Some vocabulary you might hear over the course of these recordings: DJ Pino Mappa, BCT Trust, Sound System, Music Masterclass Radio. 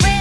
Wait.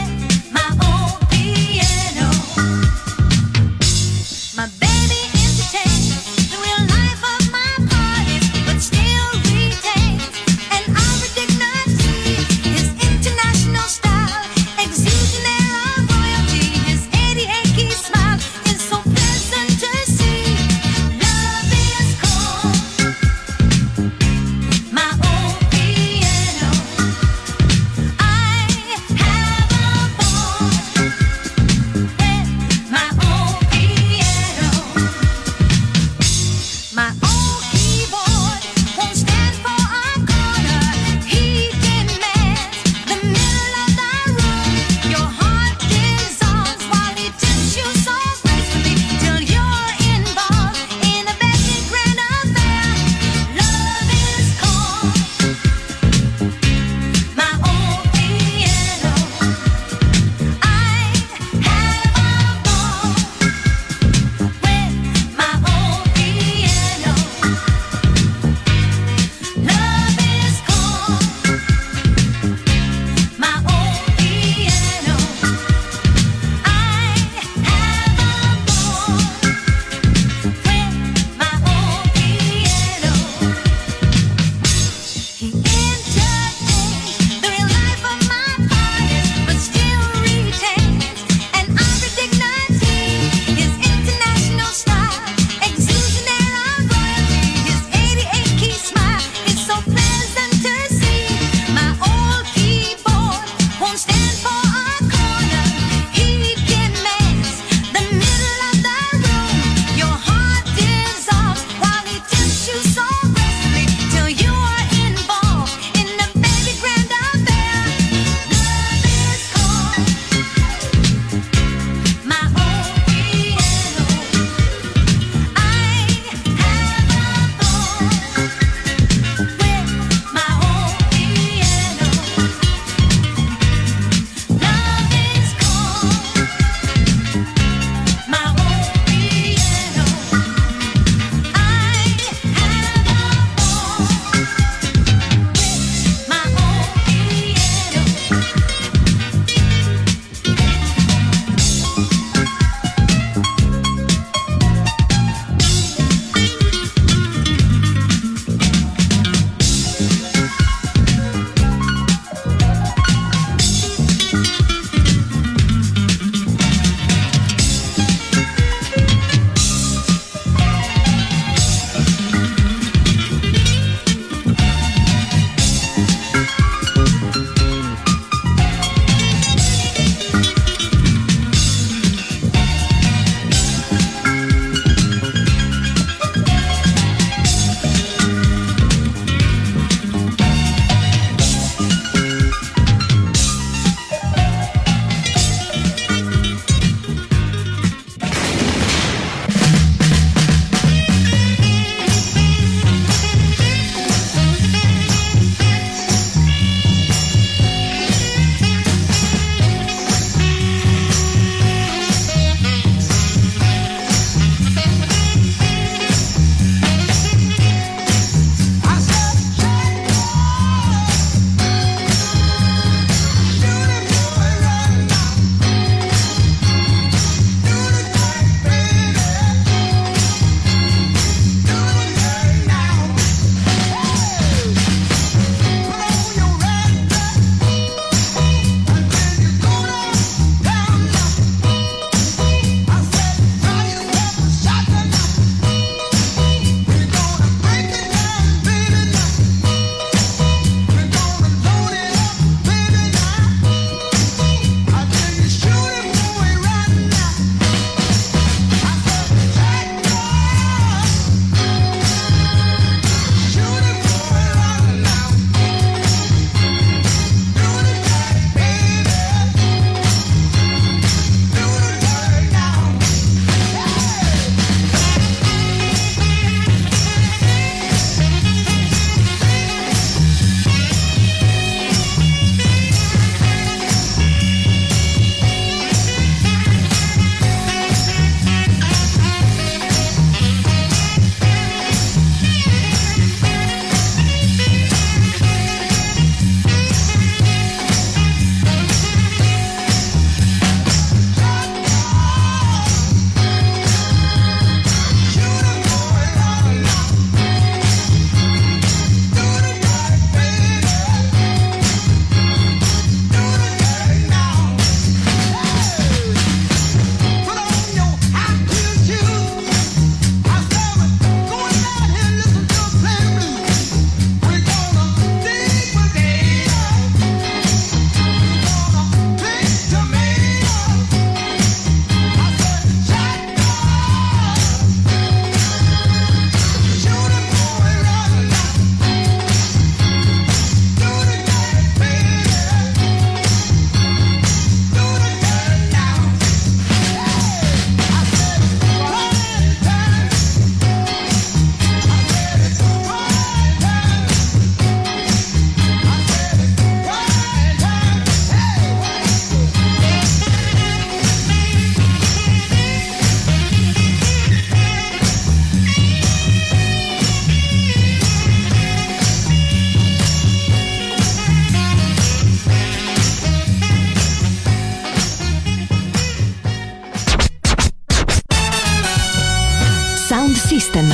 System.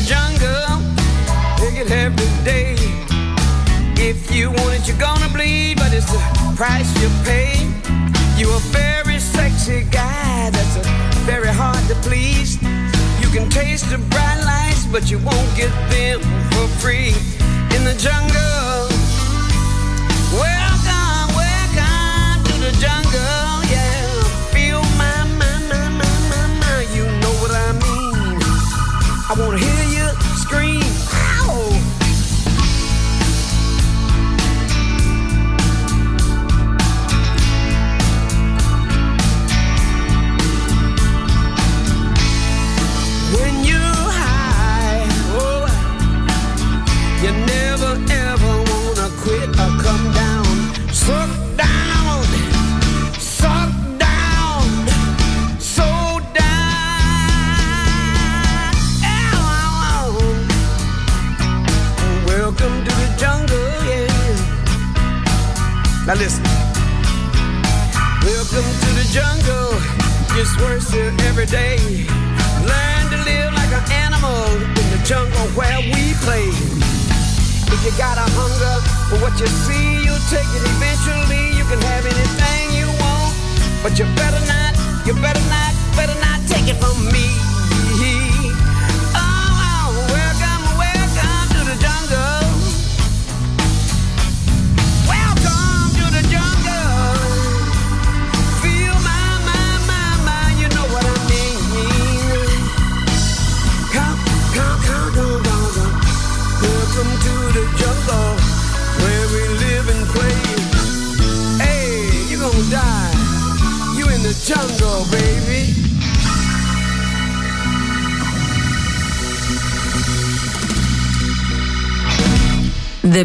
the jungle, they get every day. If you want it, you're gonna bleed, but it's the price you pay. You're a very sexy guy, that's very hard to please. You can taste the bright lights, but you won't get them for free. In the jungle, welcome, welcome to the jungle. I wanna hear you scream, ow! When you're high, oh, you never ever wanna quit or come down. Suck down, suck down, so down. Welcome to the jungle, yeah. Now listen. Welcome to the jungle. It's worse here every day. Learn to live like an animal in the jungle where we play. If you got a hunger for what you see, you'll take it eventually. You can have anything you want, but you better not take it from me. Jungle, baby. The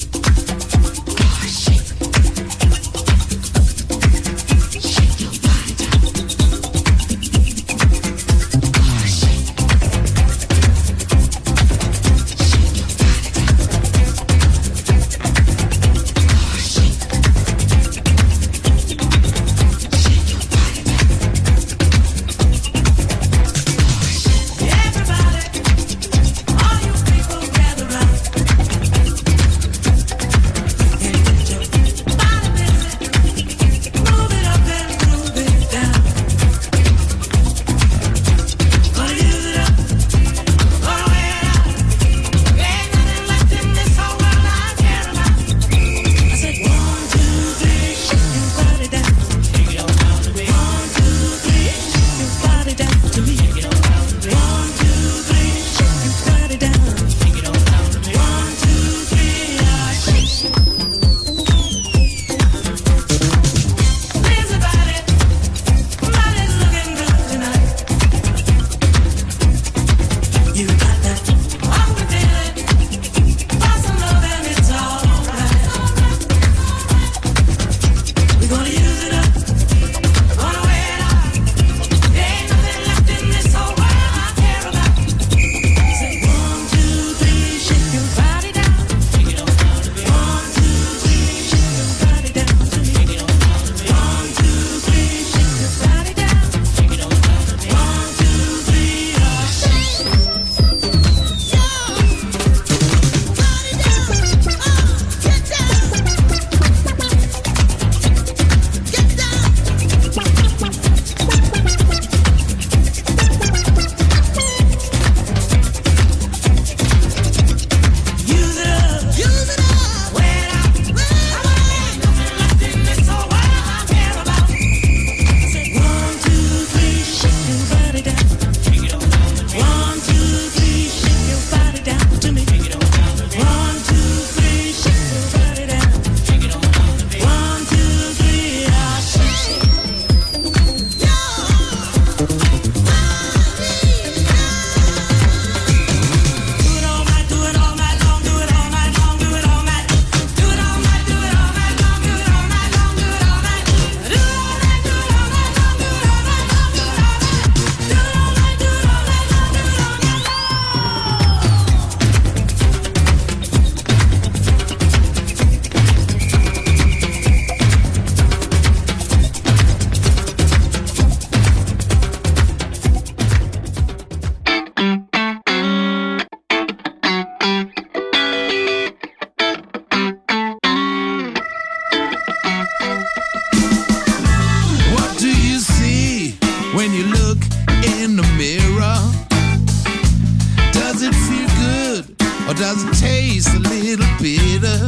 does it taste a little bitter?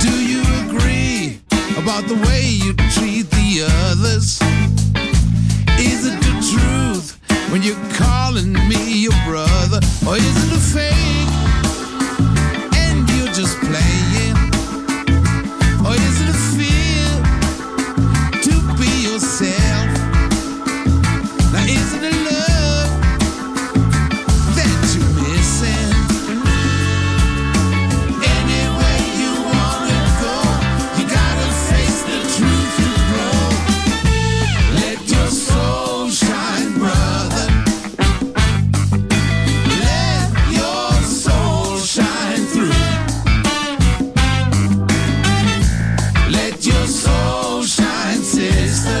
Do you agree about the way you treat the others? Is it the truth when you're calling me your brother? Or is it a fake and you're just playing? Or is it a fear to be yourself? Now is it a love that you're missing? Any way you wanna go, you gotta face the truth and grow. Let your soul shine, brother. Let your soul shine through. Let your soul shine, sister.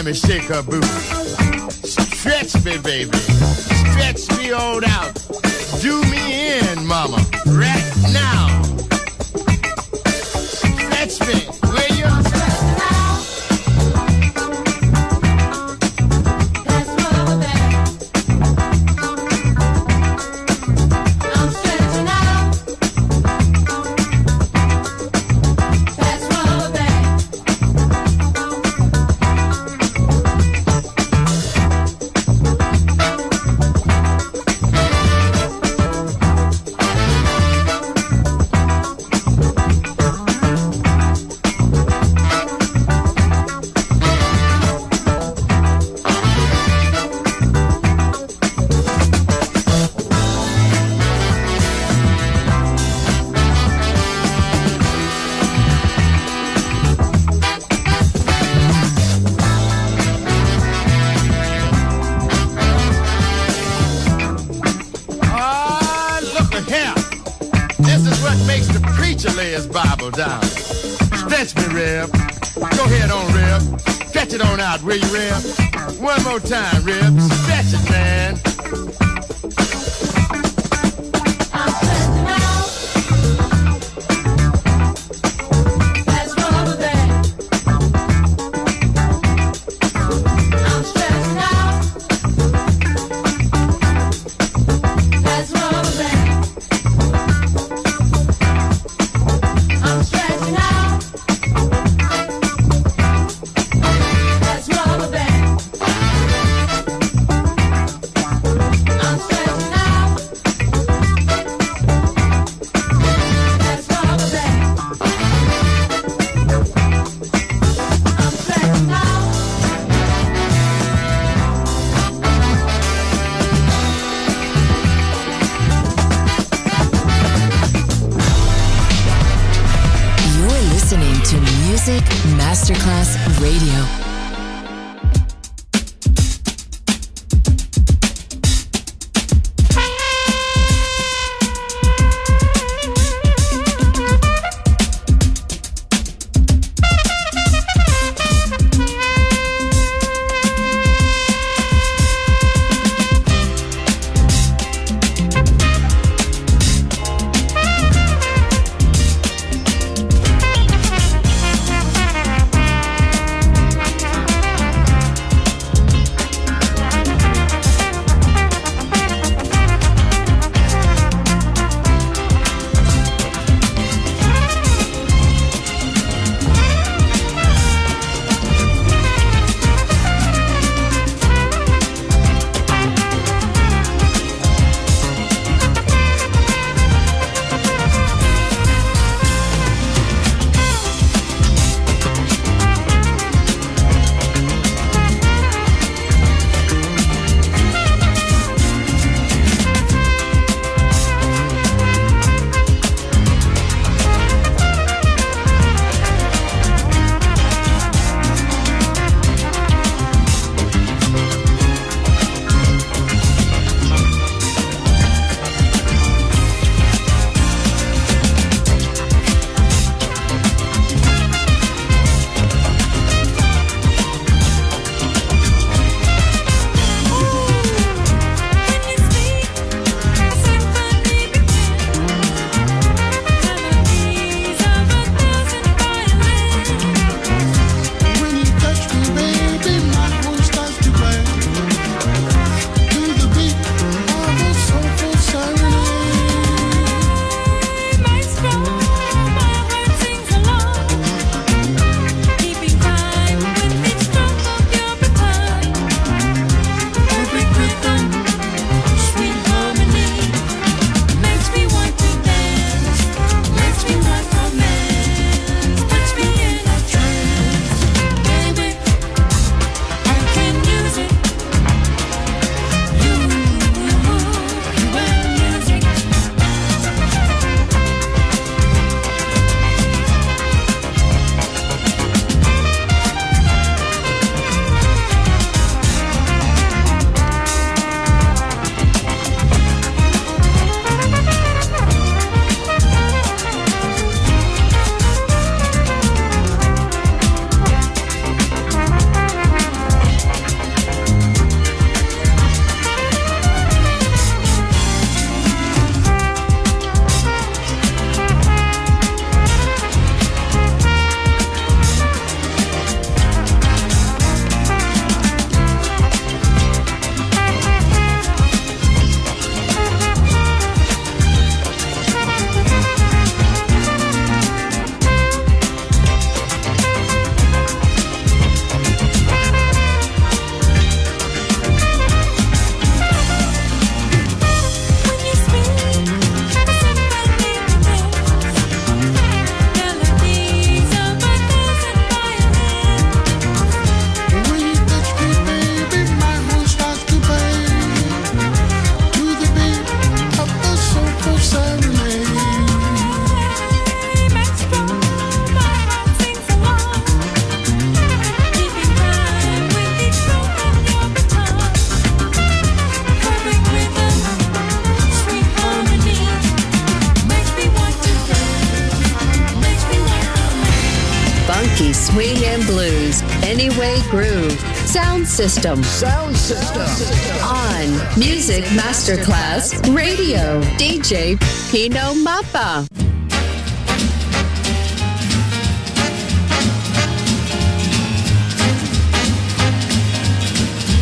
time and shake her booty. Stretch me, baby. Stretch me all out. Do me in, mama. Right now. Stretch me. Will you? Music Masterclass Radio. funky swing and blues, Anyway Groove, Sound System. On Music Masterclass Radio, DJ Pino Mappa.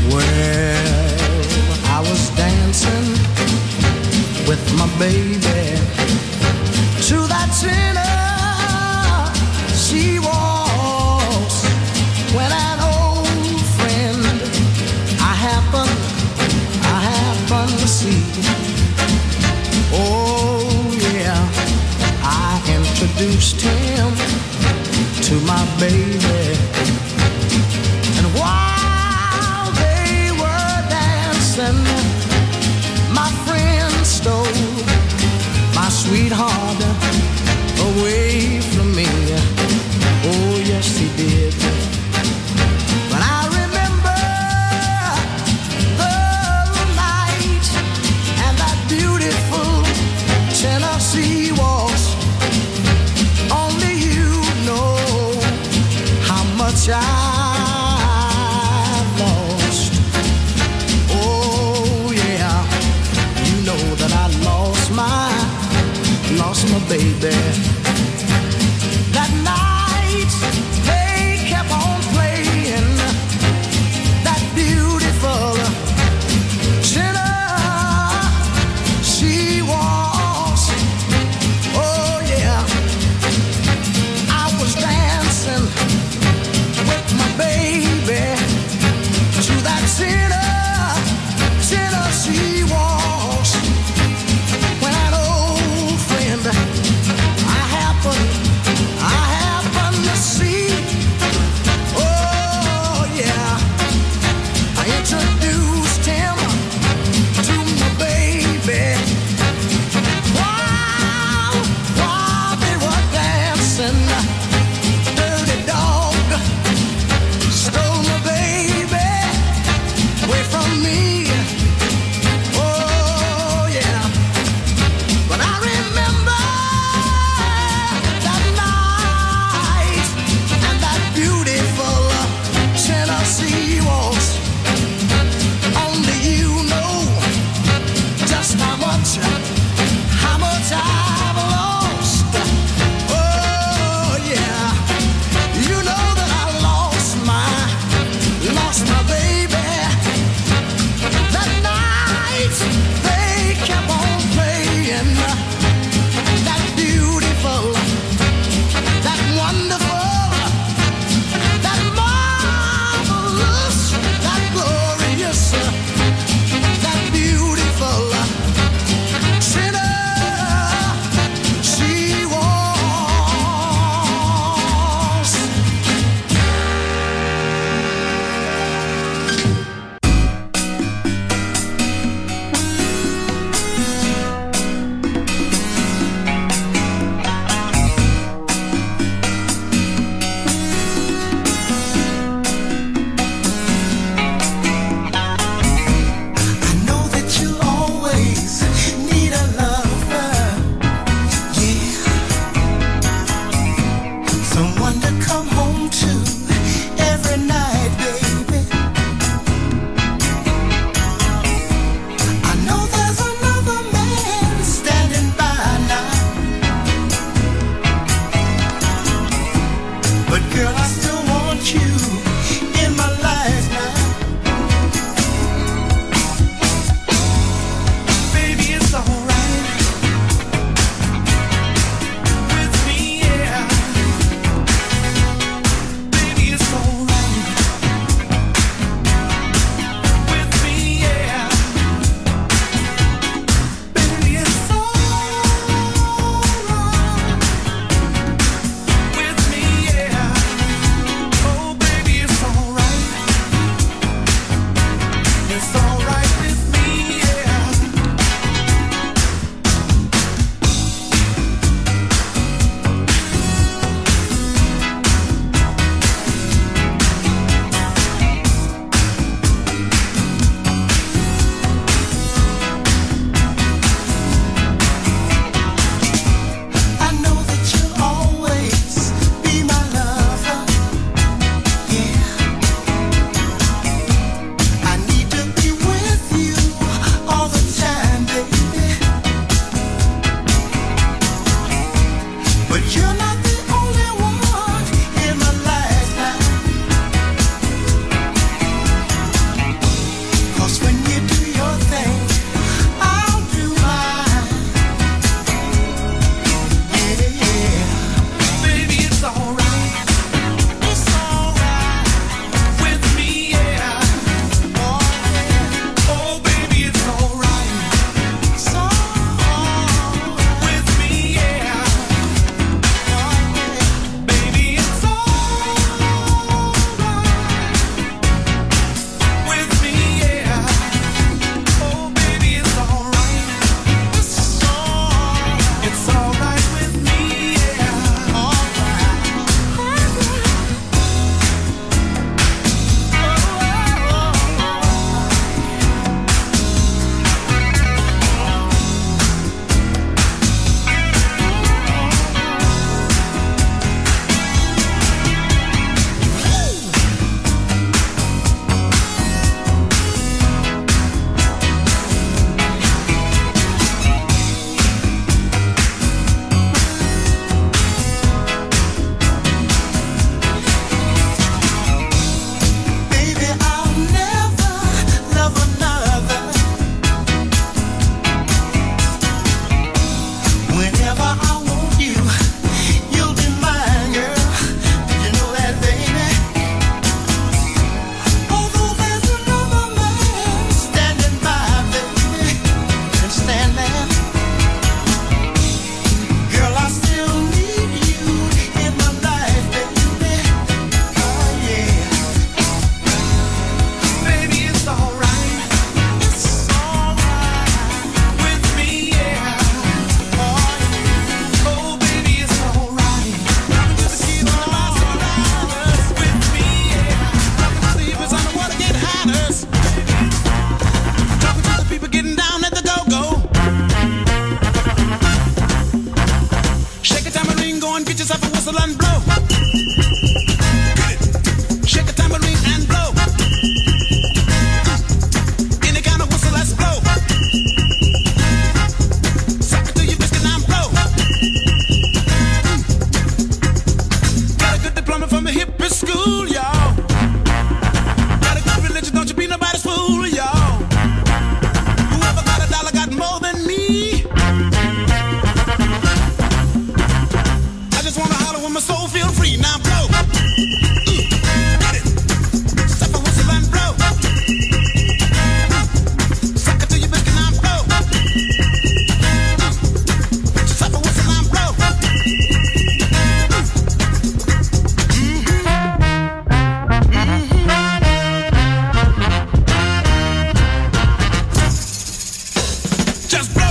Well, I was dancing with my baby to that sinner. She walks when an old friend I happen to see. Oh yeah, I introduced him to my baby, and while they were dancing, my friend stole my sweetheart away from me. Oh yes he did. But I remember the night and that beautiful Tennessee waltz. Only you know how much I lost. Oh yeah, you know that I lost my baby. whistle and blow. Shake a tambourine and blow. Any kind of whistle, let's blow. Suck it till you biscuit and blow. Got a good diploma from the hippie school, y'all. Got a good religion, don't you be nobody's fool, y'all. Whoever got a dollar got more than me. My soul feel free now, blow. Get it. Step a whistle and blow. Suck it till you biscuit and blow. Step a whistle and blow. Just blow.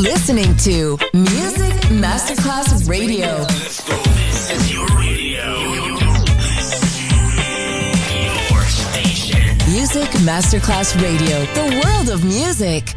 Listening to Music Masterclass Radio. Let's go. This is your radio. Your station. Music Masterclass Radio. The world of music.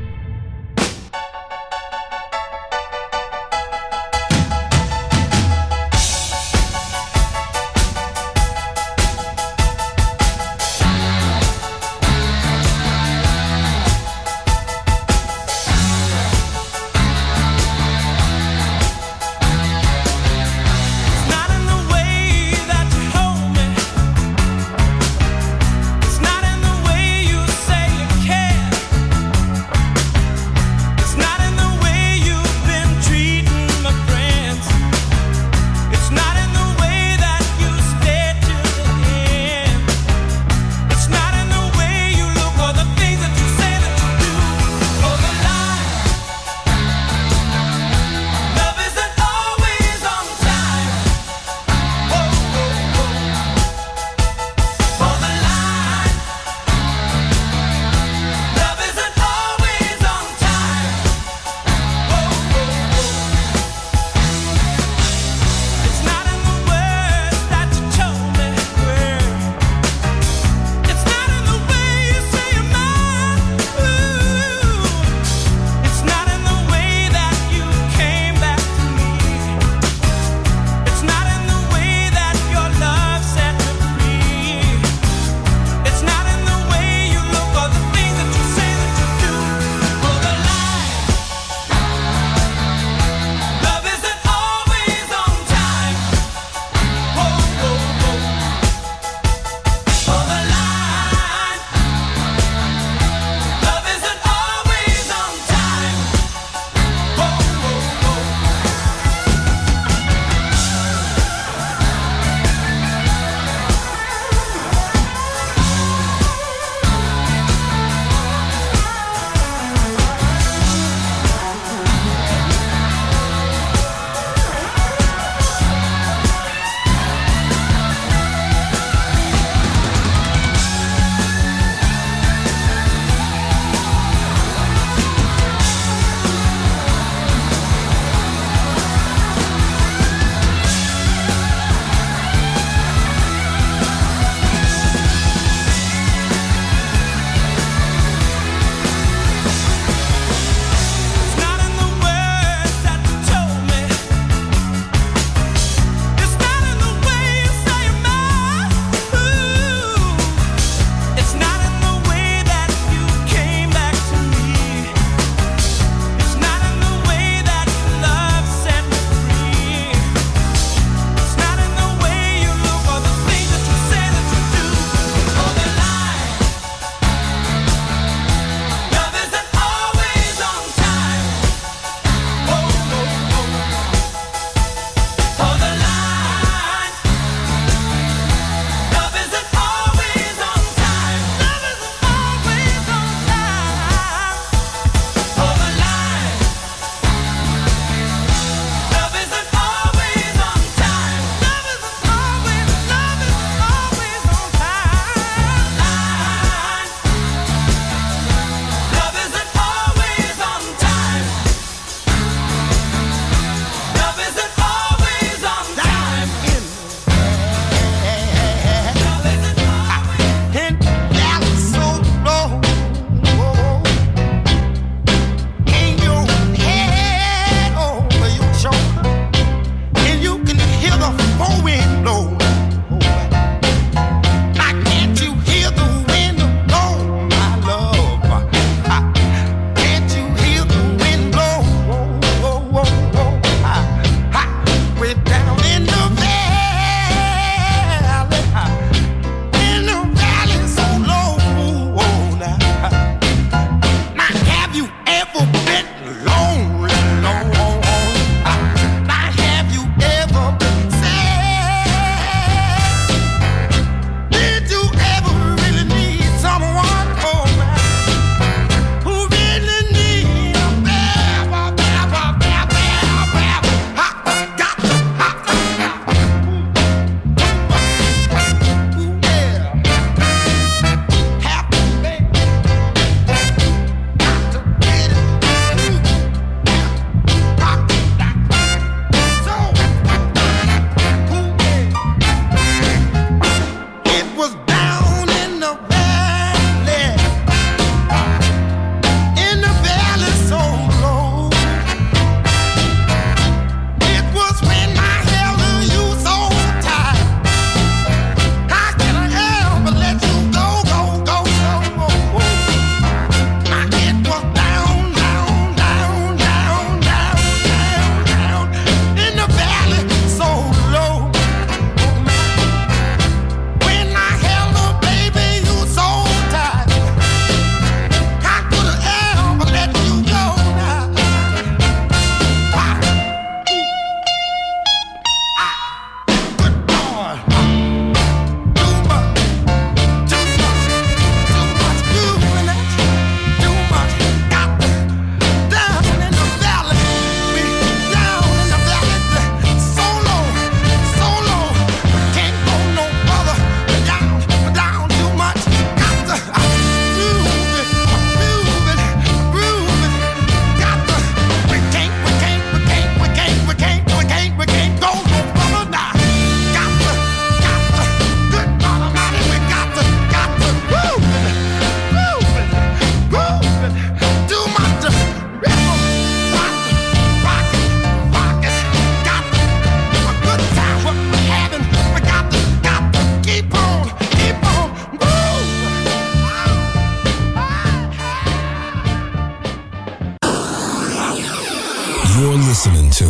to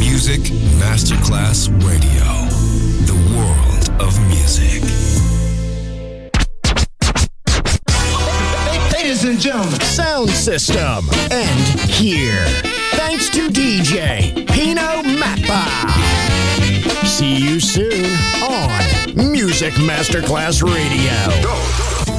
Music Masterclass Radio, the world of music. Ladies and gentlemen, Sound System, end here. Thanks to DJ Pino Mappa. See you soon on Music Masterclass Radio. Go.